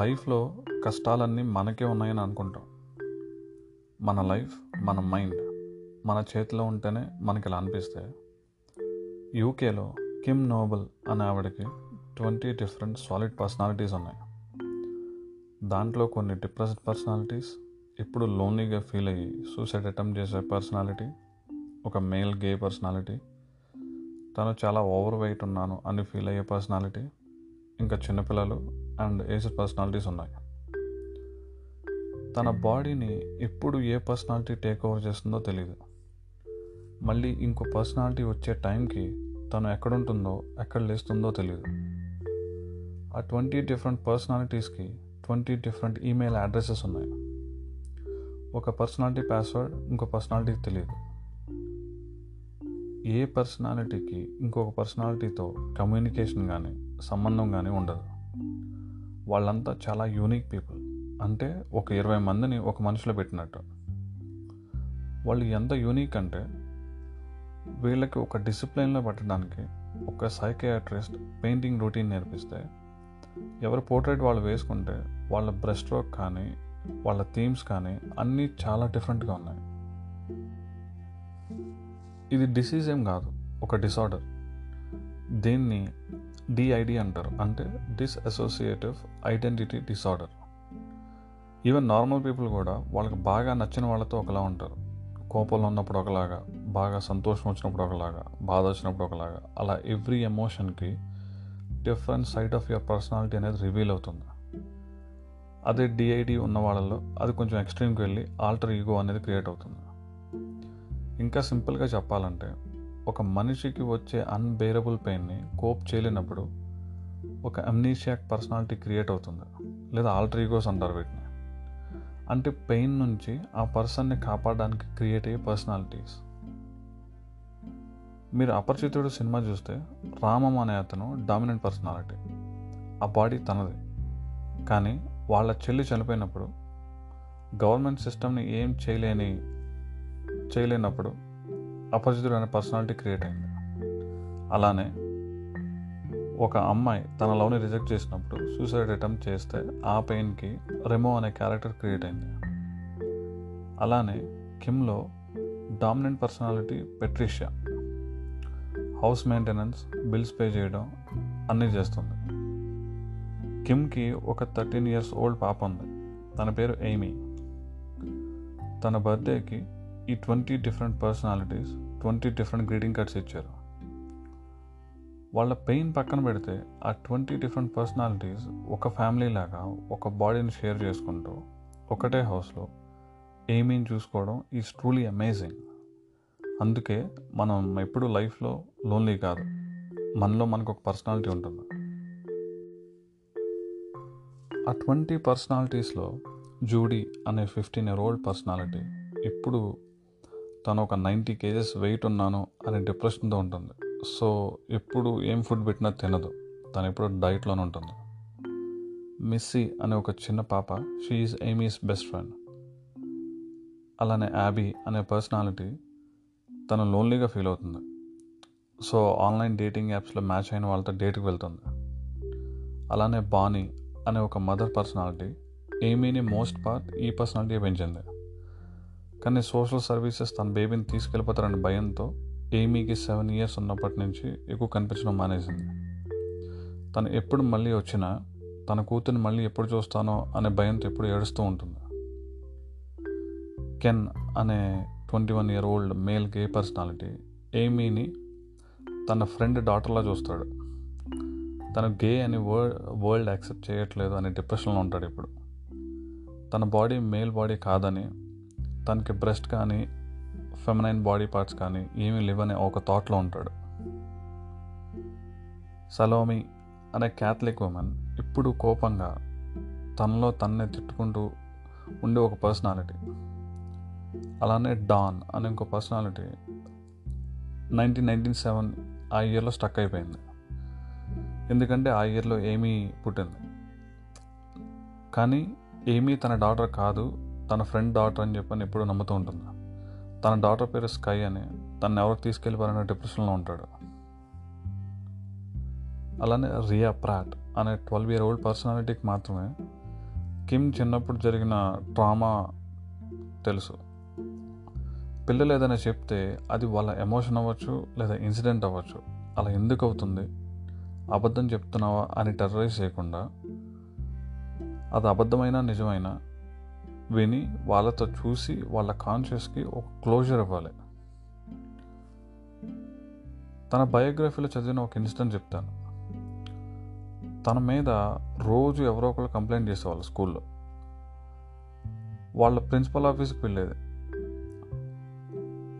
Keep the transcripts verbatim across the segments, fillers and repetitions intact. లైఫ్లో కష్టాలన్నీ మనకే ఉన్నాయని అనుకుంటాం. మన లైఫ్, మన మైండ్ మన చేతిలో ఉంటేనే మనకి ఇలా అనిపిస్తే, యూకేలో కిమ్ నోబెల్ అనే ఆవిడకి ట్వంటీ డిఫరెంట్ సాలిడ్ పర్సనాలిటీస్ ఉన్నాయి. దాంట్లో కొన్ని డిప్రెస్డ్ పర్సనాలిటీస్, ఇప్పుడు లోన్లీగా ఫీల్ అయ్యి సూసైడ్ అటెంప్ట్ చేసే పర్సనాలిటీ, ఒక మేల్ గే పర్సనాలిటీ, తను చాలా ఓవర్ వెయిట్ ఉన్నాను అని ఫీల్ అయ్యే పర్సనాలిటీ, ఇంకా చిన్నపిల్లలు అండ్ ఏజ్డ్ పర్సనాలిటీస్ ఉన్నాయి. తన బాడీని ఎప్పుడు ఏ పర్సనాలిటీ టేక్ ఓవర్ చేస్తుందో తెలియదు. మళ్ళీ ఇంకో పర్సనాలిటీ వచ్చే టైంకి తను ఎక్కడుంటుందో, ఎక్కడ లేస్తుందో తెలియదు. ఆ ట్వంటీ డిఫరెంట్ పర్సనాలిటీస్కి ట్వంటీ డిఫరెంట్ ఈమెయిల్ అడ్రసెస్ ఉన్నాయి. ఒక పర్సనాలిటీ పాస్వర్డ్ ఇంకో పర్సనాలిటీకి తెలియదు. ఏ పర్సనాలిటీకి ఇంకొక పర్సనాలిటీతో కమ్యూనికేషన్ కానీ సంబంధం కానీ ఉండదు. వాళ్ళంతా చాలా యూనిక్ పీపుల్, అంటే ఒక ఇరవై మందిని ఒక మనిషిలో పెట్టినట్టు. వాళ్ళు ఎంత యూనిక్ అంటే, వీళ్ళకి ఒక డిసిప్లైన్లో పెట్టడానికి ఒక సైకియాట్రిస్ట్ పెయింటింగ్ రొటీన్ నేర్పిస్తే, ఎవరు పోర్ట్రేట్ వాళ్ళు వేసుకుంటే వాళ్ళ బ్రష్ స్ట్రోక్ కానీ వాళ్ళ థీమ్స్ కానీ అన్నీ చాలా డిఫరెంట్గా ఉన్నాయి. ఇది డిసీజ్ ఏం కాదు, ఒక డిసార్డర్. దీన్ని డిఐడి అంటారు, అంటే dissociative identity disorder. Even normal people కూడా వాళ్ళకి బాగా నచ్చిన వాళ్ళతో ఒకలా ఉంటారు. కోపంలో ఉన్నప్పుడు ఒకలాగా, బాగా సంతోషం వచ్చినప్పుడు ఒకలాగా, బాధ వచ్చినప్పుడు ఒకలాగా, అలా ఎవ్రీ ఎమోషన్కి different side of your personality అనేది రివీల్ అవుతుంది. అదే డిఐడి ఉన్న వాళ్ళలో అది కొంచెం ఎక్స్ట్రీమ్కి వెళ్ళి ఆల్టర్ ఈగో అనేది క్రియేట్ అవుతుంది. ఇంకా సింపుల్గా చెప్పాలంటే, ఒక మనిషికి వచ్చే అన్బేరబుల్ పెయిన్ని కోప్ చేయలేనప్పుడు ఒక అమ్నీషియాక్ పర్సనాలిటీ క్రియేట్ అవుతుంది, లేదా ఆల్టర్ ఈగోస్ అంటారు వీటిని. అంటే పెయిన్ నుంచి ఆ పర్సన్ని కాపాడడానికి క్రియేట్ అయ్యే పర్సనాలిటీస్. మీరు అపరిచితుడు సినిమా చూస్తే, రామం అనే అతను డామినెంట్ పర్సనాలిటీ, ఆ బాడీ తనది. కానీ వాళ్ళ చెల్లి చనిపోయినప్పుడు, గవర్నమెంట్ సిస్టమ్ని ఏం చేయలేని చేయలేనప్పుడు అపరిచితుడు అనే పర్సనాలిటీ క్రియేట్ అయింది. అలానే ఒక అమ్మాయి తన లవ్ని రిజెక్ట్ చేసినప్పుడు సూసైడ్ అటెంప్ట్ చేస్తే ఆ పెయిన్కి రెమో అనే క్యారెక్టర్ క్రియేట్ అయింది. అలానే కిమ్లో dominant personality Patricia, house maintenance, bills pay చేయడం అన్నీ చేస్తుంది. కిమ్కి ఒక థర్టీన్ ఇయర్స్ ఓల్డ్ పాప ఉంది, తన పేరు ఎయిమీ. తన బర్త్డేకి ఈ twenty different personalities twenty different greeting cards ఇచ్చారు. వాళ్ళ పెయిన్ పక్కన పెడితే, ఆ ట్వంటీ డిఫరెంట్ పర్సనాలిటీస్ ఒక ఫ్యామిలీ లాగా ఒక బాడీని షేర్ చేసుకుంటూ ఒకటే హౌస్లో ఎయిమీని చూసుకోవడం ఈజ్ ట్రూలీ అమేజింగ్. అందుకే మనం ఎప్పుడు లైఫ్లో లోన్లీ కాదు, మనలో మనకు ఒక పర్సనాలిటీ ఉంటుంది. ఆ ట్వంటీ పర్సనాలిటీస్లో జూడీ అనే ఫిఫ్టీన్ ఇయర్ ఓల్డ్ పర్సనాలిటీ ఇప్పుడు తను ఒక నైంటీ కేజెస్ వెయిట్ ఉన్నాను అనే డిప్రెషన్తో ఉంటుంది. సో ఎప్పుడు ఏం ఫుడ్ పెట్టినా తినదు, తను ఎప్పుడు డైట్లోనే ఉంటుంది. మిస్సీ అనే ఒక చిన్న పాప, she is Aimee's best friend. అలానే యాబీ అనే పర్సనాలిటీ, తను లోన్లీగా ఫీల్ అవుతుంది. సో ఆన్లైన్ డేటింగ్ యాప్స్లో మ్యాచ్ అయిన వాళ్ళతో డేట్కి వెళ్తుంది. అలానే బానీ అనే ఒక మదర్ పర్సనాలిటీ, ఎయిమీని మోస్ట్ పార్ట్ ఈ పర్సనాలిటీ పెంచింది. కానీ సోషల్ సర్వీసెస్ తన బేబీని తీసుకెళ్ళిపోతారని భయంతో ఎయిమీకి సెవెన్ ఇయర్స్ ఉన్నప్పటి నుంచి ఎక్కువ కనిపించడం మానేసింది. తను ఎప్పుడు మళ్ళీ వచ్చినా తన కూతురిని మళ్ళీ ఎప్పుడు చూస్తానో అనే భయంతో ఎప్పుడు ఏడుస్తూ ఉంటుంది. కెన్ అనే twenty one year old male gay personality ఎయిమీని తన ఫ్రెండ్ డాటర్లా చూస్తాడు. తను గే అని వరల్డ్ వరల్డ్ యాక్సెప్ట్ చేయట్లేదు అనే డిప్రెషన్లో ఉంటాడు. ఇప్పుడు తన బాడీ మేల్ బాడీ కాదని, తనకి బ్రెస్ట్ కానీ ఫెమినైన్ బాడీ పార్ట్స్ కానీ ఏమీ లేవని ఒక థాట్లో ఉంటాడు. సలోమి అనే క్యాథలిక్ ఉమెన్ ఇప్పుడు కోపంగా తనలో తన్నే తిట్టుకుంటూ ఉండే ఒక పర్సనాలిటీ. అలానే డాన్ అనే ఇంకో పర్సనాలిటీ, నైన్టీన్ నైన్టీ సెవెన్ ఆ ఇయర్లో స్టక్ అయిపోయింది. ఎందుకంటే ఆ ఇయర్లో ఏమీ పుట్టింది. కానీ ఏమీ తన డాటర్ కాదు, తన ఫ్రెండ్ డాటర్ అని చెప్పని ఎప్పుడు నమ్ముతూ ఉంటుంది. తన డాటర్ పేరు స్కై అని, తను ఎవరికి తీసుకెళ్ళిపోవాలనే డిప్రెషన్లో ఉంటాడు. అలానే రియా ప్రాట్ అనే ట్వెల్వ్ ఇయర్ ఓల్డ్ పర్సనాలిటీకి మాత్రమే కిమ్ చిన్నప్పుడు జరిగిన ట్రామా తెలుసు. పిల్లలు ఏదైనా చెప్తే అది వాళ్ళ ఎమోషన్ అవ్వచ్చు, లేదా ఇన్సిడెంట్ అవ్వచ్చు. అలా ఎందుకు అవుతుంది, అబద్ధం చెప్తున్నావా అని టెర్రరైజ్ చేయకుండా, అది అబద్ధమైనా నిజమైనా విని వాళ్ళతో చూసి వాళ్ళ కాన్షియస్కి ఒక క్లోజర్ ఇవ్వాలి. తన బయోగ్రఫీలో చదివిన ఒక ఇన్సిడెంట్ చెప్తాను. తన మీద రోజు ఎవరో ఒకరు కంప్లైంట్ చేసేవాళ్ళు స్కూల్లో. వాళ్ళ ప్రిన్సిపల్ ఆఫీస్కి వెళ్ళేది.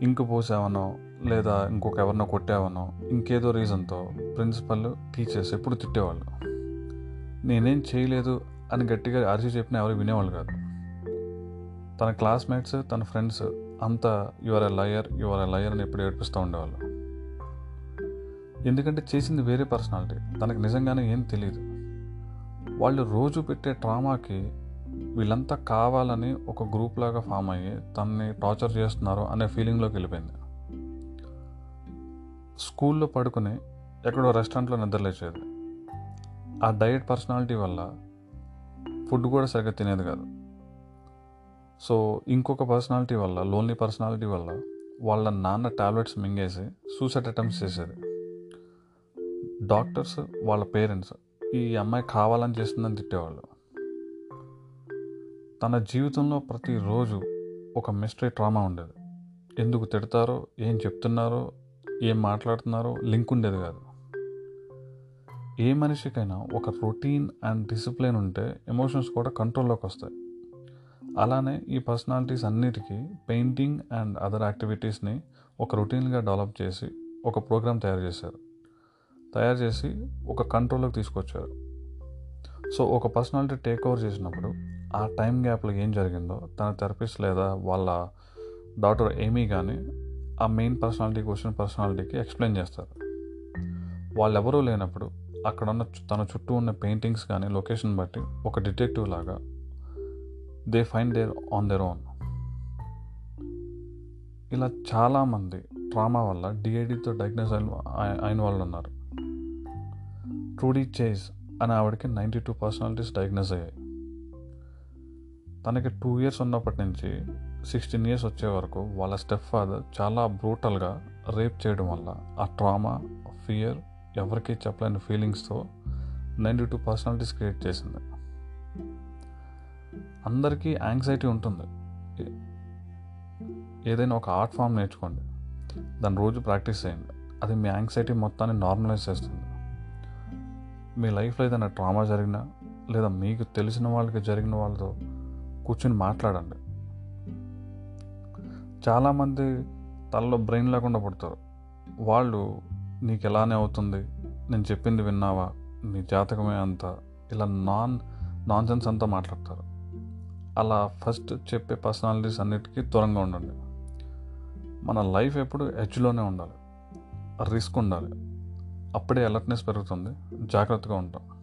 ఇంకు పోసావనో లేదా ఇంకొక ఎవరినో కొట్టావనో ఇంకేదో రీజన్తో ప్రిన్సిపల్, టీచర్స్ ఎప్పుడు తిట్టేవాళ్ళు. నేనేం చేయలేదు అని గట్టిగా అరిచి చెప్పిన ఎవరు వినేవాళ్ళు కాదు. తన క్లాస్మేట్స్, తన ఫ్రెండ్స్ అంతా you're a liar, you're a liar అని ఎప్పుడు ఏడిపిస్తూ ఉండేవాళ్ళు. ఎందుకంటే చేసింది వేరే పర్సనాలిటీ, తనకు నిజంగానే ఏం తెలియదు. వాళ్ళు రోజు పెట్టే ట్రామాకి వీళ్ళంతా కావాలని ఒక గ్రూప్ లాగా ఫామ్ అయ్యి తనని టార్చర్ చేస్తున్నారు అనే ఫీలింగ్లోకి వెళ్ళిపోయింది. స్కూల్లో పడుకుని ఎక్కడో రెస్టారెంట్లో నిద్రలేచేది. ఆ డయట్ పర్సనాలిటీ వల్ల ఫుడ్ కూడా సరిగ్గా తినేది కాదు. సో ఇంకొక పర్సనాలిటీ వల్ల, లోన్లీ పర్సనాలిటీ వల్ల వాళ్ళ నాన్న టాబ్లెట్స్ మింగేసి సూసైడ్ అటెంప్ట్స్ చేసేది. డాక్టర్స్, వాళ్ళ పేరెంట్స్ ఈ అమ్మాయి కావాలని చేస్తుందని తిట్టేవాళ్ళు. తన జీవితంలో ప్రతిరోజు ఒక మిస్టరీ ట్రామా ఉండేది. ఎందుకు తిడతారో, ఏం చెప్తున్నారో, ఏం మాట్లాడుతున్నారో లింక్ ఉండేది కాదు. ఏ మనిషికైనా ఒక రొటీన్ అండ్ డిసిప్లిన్ ఉంటే ఎమోషన్స్ కూడా కంట్రోల్లోకి వస్తాయి. అలానే ఈ పర్సనాలిటీస్ అన్నిటికీ పెయింటింగ్ అండ్ అదర్ యాక్టివిటీస్ని ఒక రొటీన్గా డెవలప్ చేసి ఒక ప్రోగ్రామ్ తయారు చేశారు తయారు చేసి ఒక కంట్రోల్లోకి తీసుకొచ్చారు. సో ఒక పర్సనాలిటీ టేక్ ఓవర్ చేసినప్పుడు ఆ టైం గ్యాప్లో ఏం జరిగిందో తన థెరపిస్ట్ లేదా వాళ్ళ డాక్టర్ ఏమీ కానీ ఆ మెయిన్ పర్సనాలిటీకి వచ్చిన పర్సనాలిటీకి ఎక్స్ప్లెయిన్ చేస్తారు. వాళ్ళెవరూ లేనప్పుడు అక్కడ ఉన్న తన చుట్టూ ఉన్న పెయింటింగ్స్ కానీ లొకేషన్ బట్టి ఒక డిటెక్టివ్ లాగా they find there on their own. ఇలా చాలామంది ట్రామా వల్ల డిఐడితో డయాగ్నోస్ అయిన వాళ్ళు ఉన్నారు. ట్రూడీ చేస్ అని ఆవిడకి నైంటీ టూ పర్సనాలిటీస్ డయాగ్నోస్ అయ్యాయి. తనకి టూ ఇయర్స్ ఉన్నప్పటి నుంచి సిక్స్టీన్ ఇయర్స్ వచ్చే వరకు వాళ్ళ స్టెప్ ఫాదర్ చాలా బ్రూటల్గా రేప్ చేయడం వల్ల ఆ ట్రామా, ఫియర్, ఎవరికీ చెప్పలేని ఫీలింగ్స్తో నైంటీ టూ పర్సనాలిటీస్ క్రియేట్ చేసింది. అందరికీ యాంగ్జైటీ ఉంటుంది. ఏదైనా ఒక ఆర్ట్ ఫామ్ నేర్చుకోండి, దాన్ని రోజు ప్రాక్టీస్ చేయండి. అది మీ యాంగ్జైటీ మొత్తాన్ని నార్మలైజ్ చేస్తుంది. మీ లైఫ్లో ఏదైనా ట్రామా జరిగినా లేదా మీకు తెలిసిన వాళ్ళకి జరిగిన వాళ్ళతో కూర్చొని మాట్లాడండి. చాలామంది తనలో బ్రెయిన్ లేకుండా పడతారు. వాళ్ళు నీకు ఎలానే అవుతుంది, నేను చెప్పింది విన్నావా, నీ జాతకమే అంతా, ఇలా నాన్ నాన్ సెన్స్ అంతా మాట్లాడతారు. అలా ఫస్ట్ చెప్పే పర్సనాలిటీస్ అన్నిటికీ దూరంగా ఉండండి. మన లైఫ్ ఎప్పుడు ఎడ్జ్లోనే ఉండాలి, రిస్క్ ఉండాలి. అప్పుడే అలర్ట్నెస్ పెరుగుతుంది, జాగ్రత్తగా ఉంటాం.